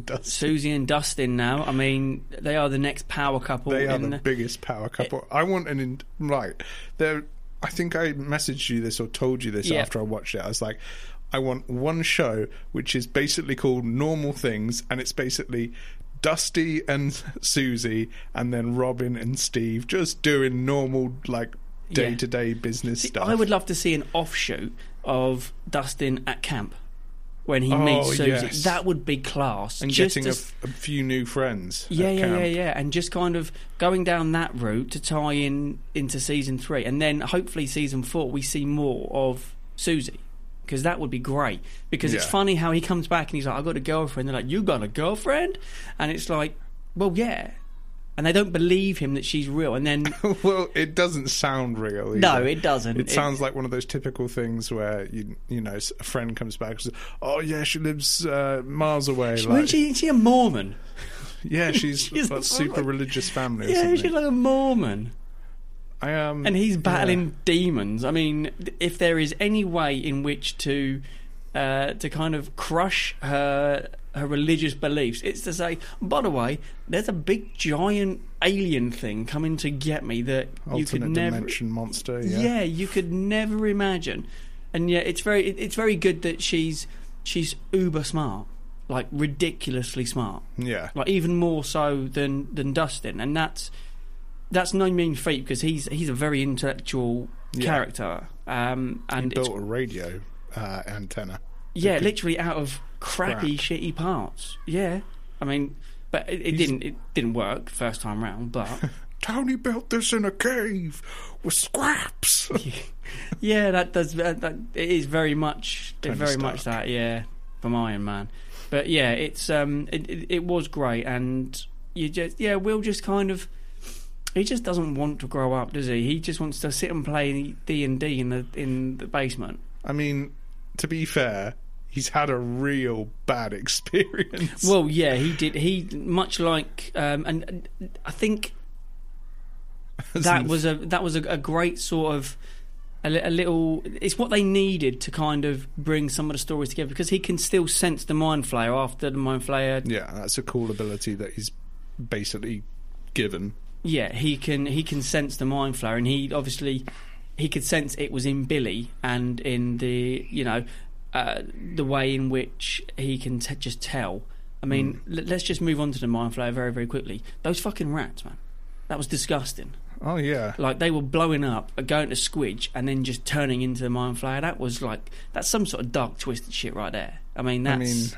and Dustin now. I mean, they are the next power couple. They are the biggest power couple. I think I messaged you this or told you this after I watched it. I was like, I want one show which is basically called Normal Things, and it's basically Dusty and Susie, and then Robin and Steve just doing normal, like, day-to-day business stuff. I would love to see an offshoot of Dustin at camp when he meets Susie. Yes. That would be class. And just getting a few new friends at camp. Yeah. And just kind of going down that route to tie in into season 3. And then hopefully season 4 we see more of Susie. Because that would be great. Because it's funny how he comes back and he's like, I got a girlfriend. They're like, you got a girlfriend? And it's like, well, yeah. And they don't believe him that she's real. And then... well, it doesn't sound real either. No, it doesn't. It sounds like one of those typical things where, you know, a friend comes back and says, oh, yeah, she lives miles away. Isn't she a Mormon? Yeah, she's a super religious family or something. Yeah, she's like a Mormon. And he's battling demons. I mean, if there is any way in which to kind of crush her religious beliefs, it's to say, by the way, there's a big giant alien thing coming to get me that dimension monster. Yeah, you could never imagine. And yeah, it's very good that she's uber smart, like ridiculously smart. Yeah, like even more so than Dustin, and that's no mean feat because he's a very intellectual character. And he built a radio antenna. Yeah, literally out of crappy, shitty parts. Yeah, I mean, but it didn't work first time round. But Tony built this in a cave with scraps. Yeah, that does. That it is very much that. Yeah, from Iron Man. But yeah, it's it was great, and you just Will just kind of. He just doesn't want to grow up, does he? He just wants to sit and play D&D in the basement. I mean, to be fair, he's had a real bad experience. Well, yeah, he did. He much like, and I think that was a great sort of a little. It's what they needed to kind of bring some of the stories together because he can still sense the Mind Flayer after the Mind Flayer. Yeah, that's a cool ability that he's basically given. Yeah, he can sense the Mind Flayer, and he could sense it was in Billy and in the the way in which he can just tell. I mean, let's just move on to the Mind Flayer very, very quickly. Those fucking rats, man, that was disgusting. Oh yeah, like they were blowing up, going to squidge, and then just turning into the Mind Flayer. That was like that's some sort of dark, twisted shit right there. I mean,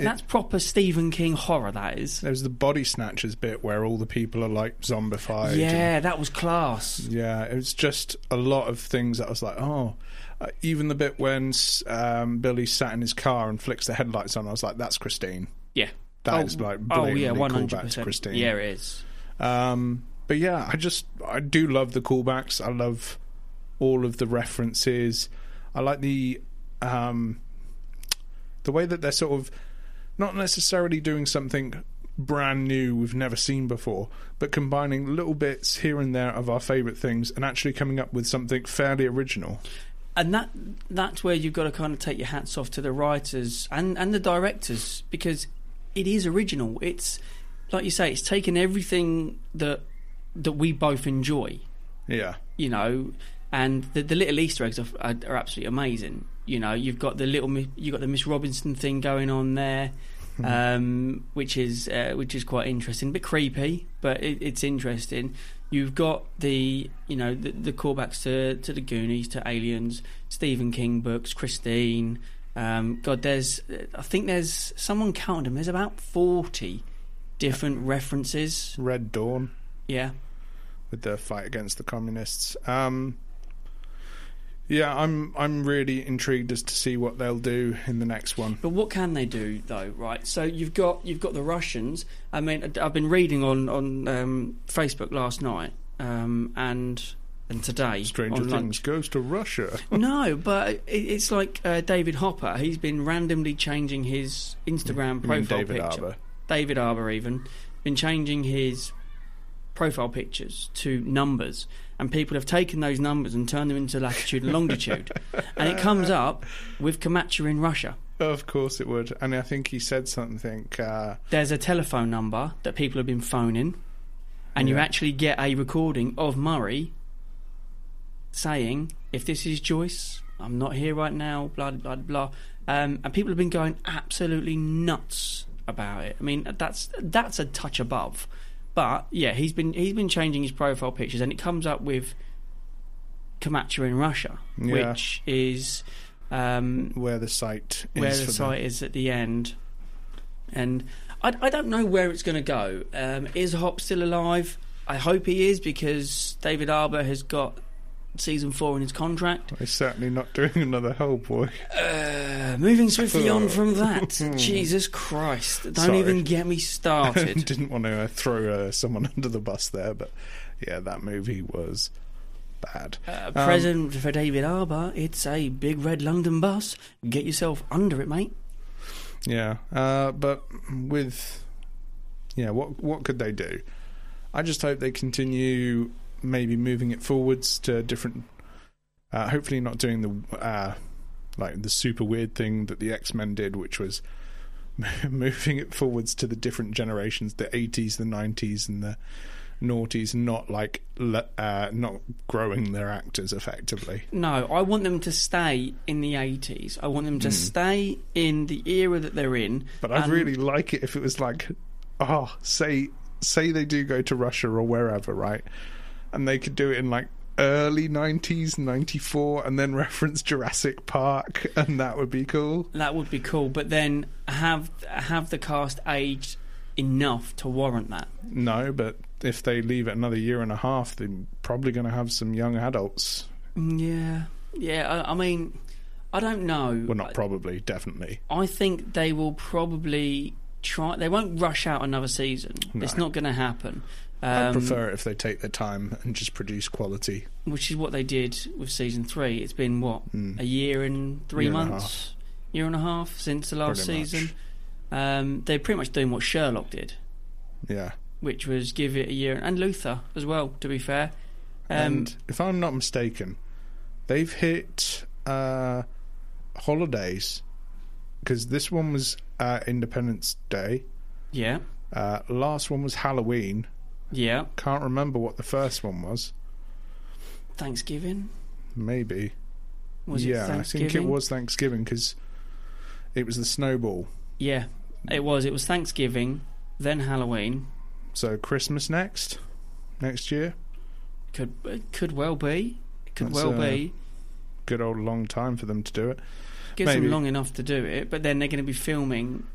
that's proper Stephen King horror, that is. There's the body snatchers bit where all the people are, like, zombified. Yeah, that was class. Yeah, it was just a lot of things that I was like, even the bit when Billy sat in his car and flicks the headlights on, I was like, that's Christine. Yeah. That is, like, blatantly callback to Christine. Yeah, it is. But, yeah, I do love the callbacks. I love all of the references. I like the way that they're sort of... not necessarily doing something brand new we've never seen before, but combining little bits here and there of our favourite things and actually coming up with something fairly original. And that's where you've got to kind of take your hats off to the writers and the directors, because it is original. It's, like you say, it's taken everything that we both enjoy. Yeah. You know, and the little Easter eggs are absolutely amazing. You know, you've got the Miss Robinson thing going on there, which is quite interesting, a bit creepy, but it's interesting. You've got the callbacks to the Goonies, to Aliens, Stephen King books, Christine. I think there's someone counted them. There's about 40 different references. Red Dawn, yeah, with the fight against the communists. Yeah, I'm really intrigued as to see what they'll do in the next one. But what can they do though, right? So you've got the Russians. I mean, I've been reading on Facebook last night and today. Stranger Things goes to Russia. No, but it's like David Hopper. He's been randomly changing his Instagram profile David picture. David Harbour even been changing his profile pictures to numbers, and people have taken those numbers and turned them into latitude and longitude, and it comes up with Kamchatka in Russia. Of course it would. And I think he said something there's a telephone number that people have been phoning, and you actually get a recording of Murray saying, if this is Joyce, I'm not here right now, blah blah blah, and people have been going absolutely nuts about it. I mean, that's a touch above. But yeah, he's been changing his profile pictures, and it comes up with Kamchatka in Russia, yeah, which is where the site is at the end. And I don't know where it's going to go. Is Hop still alive? I hope he is, because David Harbour has got season 4 in his contract. Well, he's certainly not doing another Hellboy. Moving swiftly on from that. Jesus Christ. Don't even get me started. Didn't want to throw someone under the bus there, but yeah, that movie was bad. Present for David Harbour, it's a big red London bus. Get yourself under it, mate. Yeah, but with... yeah, what could they do? I just hope they continue maybe moving it forwards to different... hopefully not doing the super weird thing that the X-Men did, which was moving it forwards to the different generations, the 80s, the 90s, and the noughties, not growing their actors effectively. No, I want them to stay in the 80s. I want them to stay in the era that they're in. But I'd really like it if it was like, say they do go to Russia or wherever, right? And they could do it in like early 90s, 94, and then reference Jurassic Park, and that would be cool. That would be cool, but then have the cast aged enough to warrant that. No, but if they leave it another year and a half, they're probably going to have some young adults. Yeah. I mean, I don't know. Well, not probably, definitely. I think they will probably try. They won't rush out another season. No. It's not going to happen. I'd prefer it if they take their time and just produce quality, which is what they did with season 3. It's been a year and 3 months, year and a half since the last season. They're pretty much doing what Sherlock did. Yeah. Which was give it a year, and Luther as well, to be fair. And if I'm not mistaken, they've hit holidays, because this one was Independence Day. Yeah. Last one was Halloween. Yeah. Can't remember what the first one was. Thanksgiving? Maybe. Was it Thanksgiving? I think it was Thanksgiving, because it was the snowball. Yeah, it was. It was Thanksgiving, then Halloween. So Christmas next year? Could well be. Good old long time for them to do it. Gives them long enough to do it, but then they're going to be filming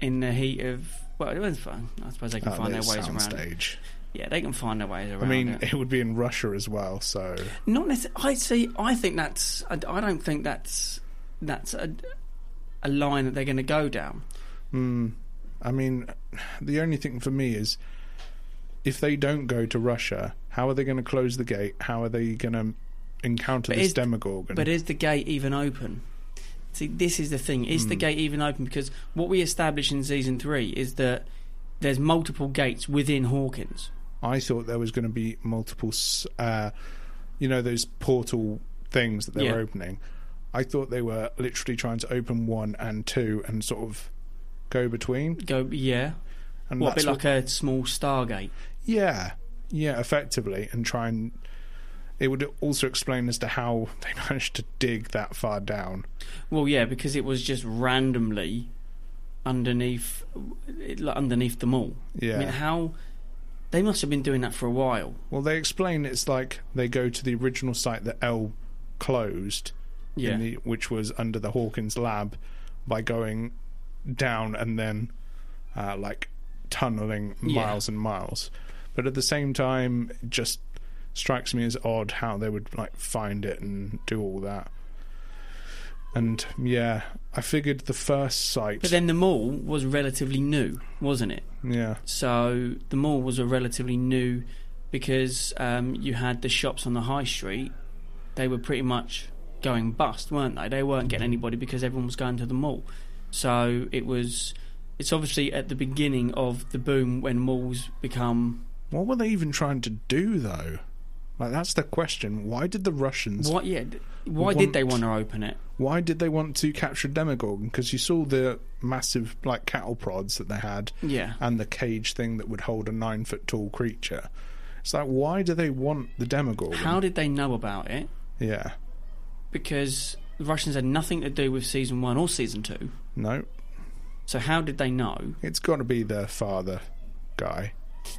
in the heat of... well, it was fun. I suppose they can find their ways around it. Yeah, they can find their ways around it. I mean, it would be in Russia as well, so... not necessarily... I think that's... I don't think that's a line that they're going to go down. Hmm. I mean, the only thing for me is, if they don't go to Russia, how are they going to close the gate? How are they going to encounter this Demogorgon? But is the gate even open? See, this is the thing. Is the gate even open? Because what we established in season 3 is that there's multiple gates within Hawkins. I thought there was going to be multiple, those portal things that they were opening. I thought they were literally trying to open 1 and 2 and sort of... go between yeah, and a bit like a small Stargate, yeah effectively, and try, and it would also explain as to how they managed to dig that far down. Well, yeah, because it was just randomly underneath them all. Yeah, I mean, how they must have been doing that for a while. Well, they explain it's like they go to the original site that Elle closed, which was under the Hawkins lab, by going down and then tunneling miles and miles. But at the same time, it just strikes me as odd how they would find it and do all that. And yeah, I figured the first site, but then the mall was relatively new, wasn't it? Yeah, so the mall was a relatively new, because you had the shops on the high street. They were pretty much going bust, weren't they? They weren't getting anybody because everyone was going to the mall. So it's obviously at the beginning of the boom when malls become... what were they even trying to do, though? That's the question. Why did the Russians... did they want to open it? Why did they want to capture Demogorgon? Because you saw the massive, cattle prods that they had, and the cage thing that would hold a 9-foot-tall creature. It's why do they want the Demogorgon? How did they know about it? Yeah. Because... the Russians had nothing to do with season 1 or season 2. No. So how did they know? It's got to be the father guy.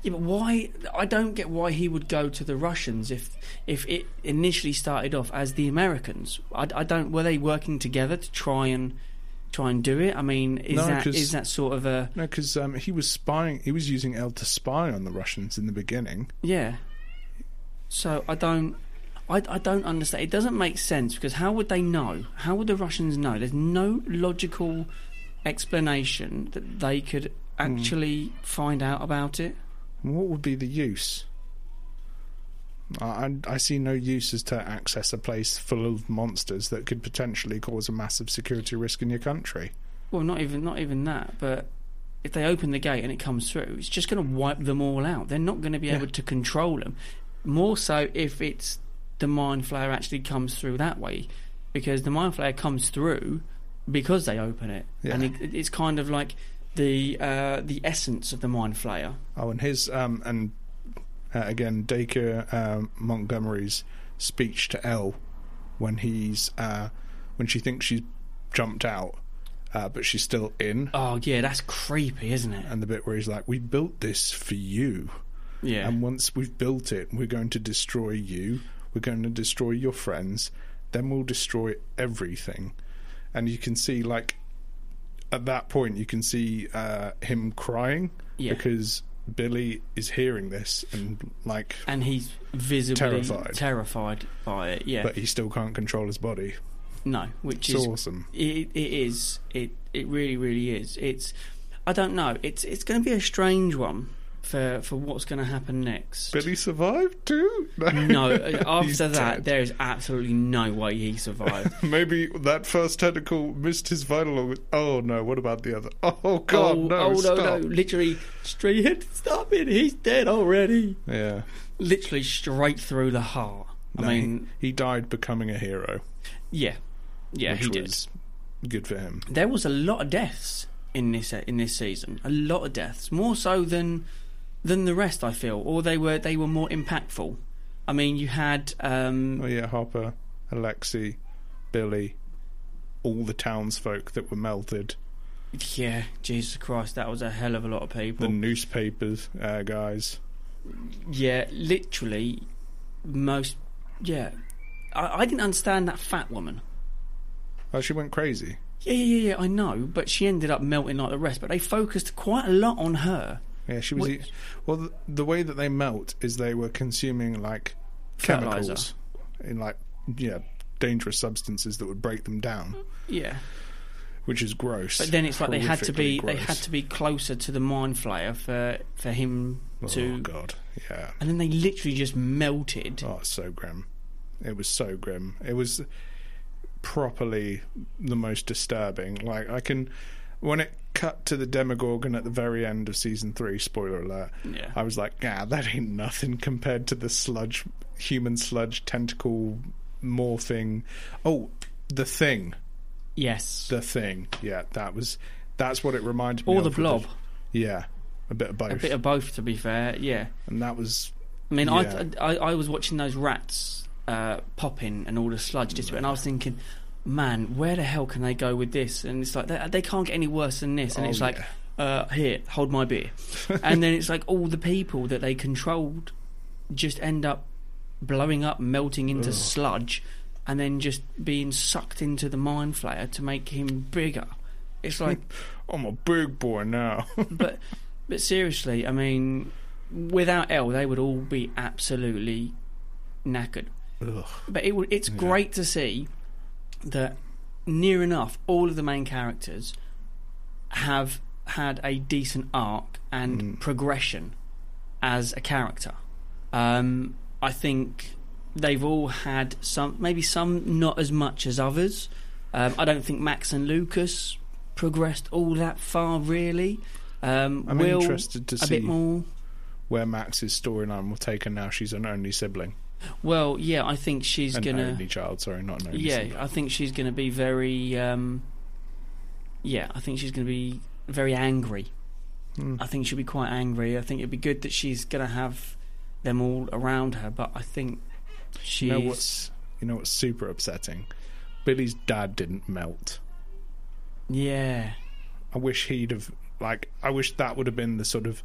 Yeah, but why? I don't get why he would go to the Russians if it initially started off as the Americans. I don't. Were they working together to try and do it? I mean, is that sort of a no? Because he was spying. He was using El to spy on the Russians in the beginning. Yeah. So I don't understand. It doesn't make sense because how would they know? How would the Russians know? There's no logical explanation that they could actually find out about it. What would be the use? I see no use as to access a place full of monsters that could potentially cause a massive security risk in your country. Well, not even that, but if they open the gate and it comes through, it's just going to wipe them all out. They're not going to be able to control them. More so if it's the Mind Flayer actually comes through that way, because the Mind Flayer comes through because they open it. Yeah. And it's kind of like the essence of the Mind Flayer. Oh, and his again, Dacre Montgomery's speech to Elle when when she thinks she's jumped out, but she's still in. Oh yeah, that's creepy, isn't it? And the bit where he's like, "We built this for you, yeah. And once we've built it, we're going to destroy you. We're going to destroy your friends. Then we'll destroy everything." And you can see, like, at that point, you can see him crying because Billy is hearing this and and he's visibly terrified by it. Yeah, but he still can't control his body. No, which is awesome. It is. It really, really is. It's. I don't know. It's going to be a strange one for what's going to happen next. Billy survived too? No, after that, dead. There is absolutely no way he survived. Maybe that first tentacle missed his vital organs. Oh no, what about the other? Oh god, stop. No, literally straight, stop it, he's dead already. Yeah. Literally straight through the heart. No, I mean... He died becoming a hero. Yeah. Yeah, he did. Good for him. There was a lot of deaths in this season. A lot of deaths. More so than the rest, I feel, or they were more impactful. I mean, you had Hopper, Alexei, Billy, all the townsfolk that were melted. Yeah, Jesus Christ, that was a hell of a lot of people. The newspapers guys. Yeah, literally, most. Yeah, I didn't understand that fat woman. Oh, she went crazy. Yeah, I know, but she ended up melting like the rest. But they focused quite a lot on her. Yeah, she was. The way that they melt is they were consuming chemicals in dangerous substances that would break them down. Yeah, which is gross. But then it's like they had to be closer to the Mind Flayer for him to. Oh God, yeah. And then they literally just melted. Oh, it's so grim. It was so grim. It was properly the most disturbing. When it cut to the Demogorgon at the very end of season 3, spoiler alert, yeah. I was like, nah, that ain't nothing compared to the sludge, human sludge, tentacle, morphing. Oh, the thing. Yes. The thing. Yeah, that's what it reminded me of. Or the blob. Yeah, a bit of both. A bit of both, to be fair, yeah. And that was... I mean, yeah. I was watching those rats popping and all the sludge disappear, and I was thinking... Man, where the hell can they go with this? And it's like they can't get any worse than this. And here, hold my beer. And then it's like all the people that they controlled just end up blowing up, melting into sludge, and then just being sucked into the Mind Flayer to make him bigger. It's like I'm a big boy now. but seriously, I mean, without Elle, they would all be absolutely knackered. Ugh. But it's great to see that near enough all of the main characters have had a decent arc and progression as a character. I think they've all had some, maybe some not as much as others. I don't think Max and Lucas progressed all that far, really. I'm interested to see a bit more where Max's storyline will take her now she's an only sibling. Well, yeah, I think she's going to... An only child, sorry, not an only sibling. Yeah, I think she's going to be very... I think she's going to be very angry. I think she'll be quite angry. I think it'd be good that she's going to have them all around her, but I think she's... You know what's super upsetting? Billy's dad didn't melt. Yeah. I wish he'd have, like, I wish that would have been the sort of,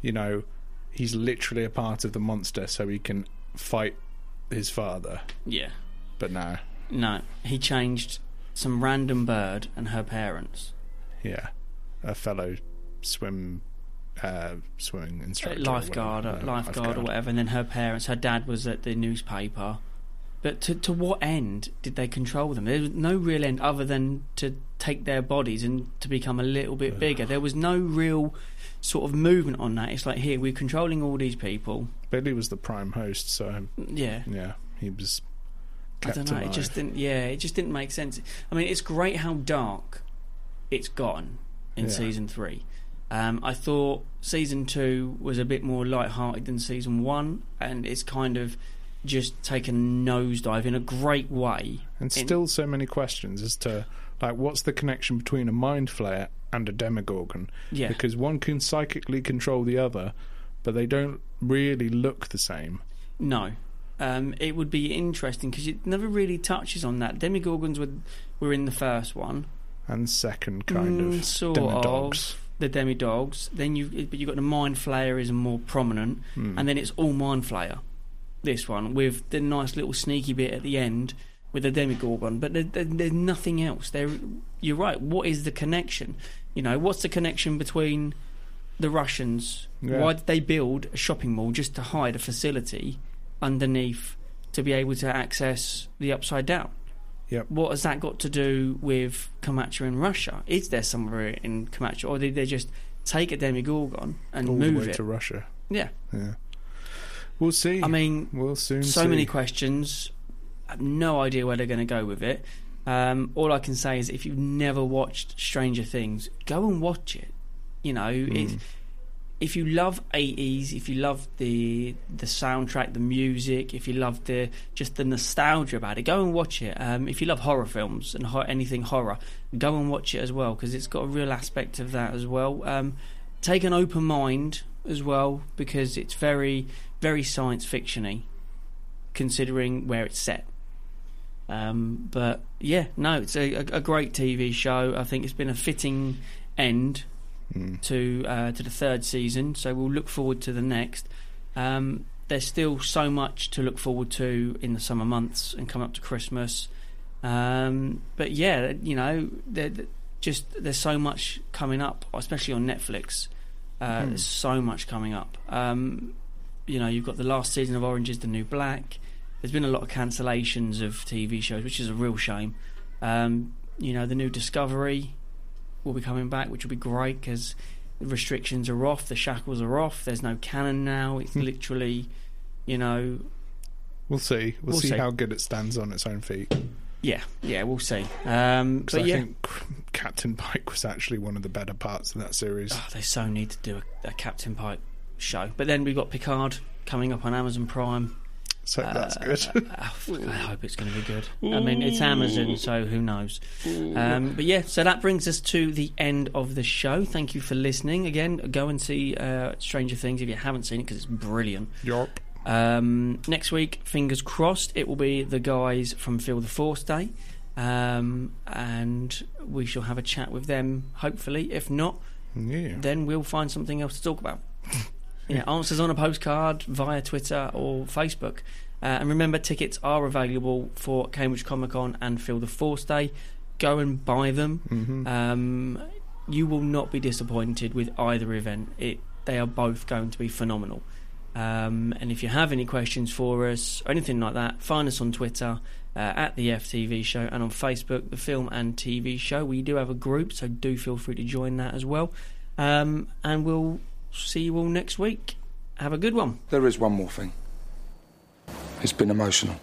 you know, he's literally a part of the monster so he can fight his father. Yeah. But no. No. He changed some random bird and her parents. Yeah. A fellow swimming instructor. Lifeguard or whatever. And then her parents, her dad was at the newspaper. But to what end did they control them? There was no real end other than to take their bodies and to become a little bit bigger. There was no real sort of movement on that. It's like, here, we're controlling all these people. Billy was the prime host, so... Yeah. Yeah, he was kept alive. It just didn't make sense. I mean, it's great how dark it's gotten in Season 3. I thought Season 2 was a bit more lighthearted than Season 1, and it's kind of... just take a nosedive in a great way. And still so many questions as to, like, what's the connection between a Mind Flayer and a Demogorgon? Yeah. Because one can psychically control the other, but they don't really look the same. No. It would be interesting, because it never really touches on that. Demogorgons were in the first one. And second, kind of. Sort Demidogs. The Demidogs. Then you've got the Mind Flayer is more prominent, and then it's all Mind Flayer. This one, with the nice little sneaky bit at the end with the Demogorgon, but there's nothing else. You're right, what is the connection? You know, what's the connection between the Russians? Yeah. Why did they build a shopping mall just to hide a facility underneath to be able to access the Upside Down? Yep. What has that got to do with Kamchatka in Russia? Is there somewhere in Kamchatka, or did they just take a Demogorgon and move it? All the way to Russia. Yeah. Yeah. We'll see. I mean, we'll soon see. So many questions. I have no idea where they're going to go with it. All I can say is, if you've never watched Stranger Things, go and watch it. You know, if you love 80s, if you love the soundtrack, the music, if you love the nostalgia about it, go and watch it. If you love horror films and anything horror, go and watch it as well, because it's got a real aspect of that as well. Take an open mind as well, because it's very... very science fiction-y, considering where it's set. But, yeah, no, it's a great TV show. I think it's been a fitting end to the third season, so we'll look forward to the next. There's still so much to look forward to in the summer months and come up to Christmas. But, yeah, you know, there's so much coming up, especially on Netflix. There's so much coming up. You know, you've got the last season of Orange is the New Black. There's been a lot of cancellations of TV shows, which is a real shame. You know, the new Discovery will be coming back, which will be great, because the restrictions are off, the shackles are off, there's no canon now. It's literally, you know... We'll see. We'll see how good it stands on its own feet. Yeah, we'll see. I think Captain Pike was actually one of the better parts of that series. Oh, they so need to do a Captain Pike show. But then we've got Picard coming up on Amazon Prime, so that's good. I hope it's going to be good. I mean, it's Amazon, so who knows. But yeah, so that brings us to the end of the show. Thank you for listening. Again, go and see Stranger Things if you haven't seen it, because it's brilliant. Yep. Next week, fingers crossed, it will be the guys from Field of Force Day, and we shall have a chat with them, hopefully. If not, then we'll find something else to talk about. Yeah, answers on a postcard via Twitter or Facebook. And remember, tickets are available for Cambridge Comic Con and Field of Force Day. Go and buy them. You will not be disappointed with either event. They are both going to be phenomenal. And if you have any questions for us or anything like that, find us on Twitter at The FTV Show, and on Facebook, The Film and TV Show. We do have a group, so do feel free to join that as well. And we'll see you all next week. Have a good one. There is one more thing. It's been emotional.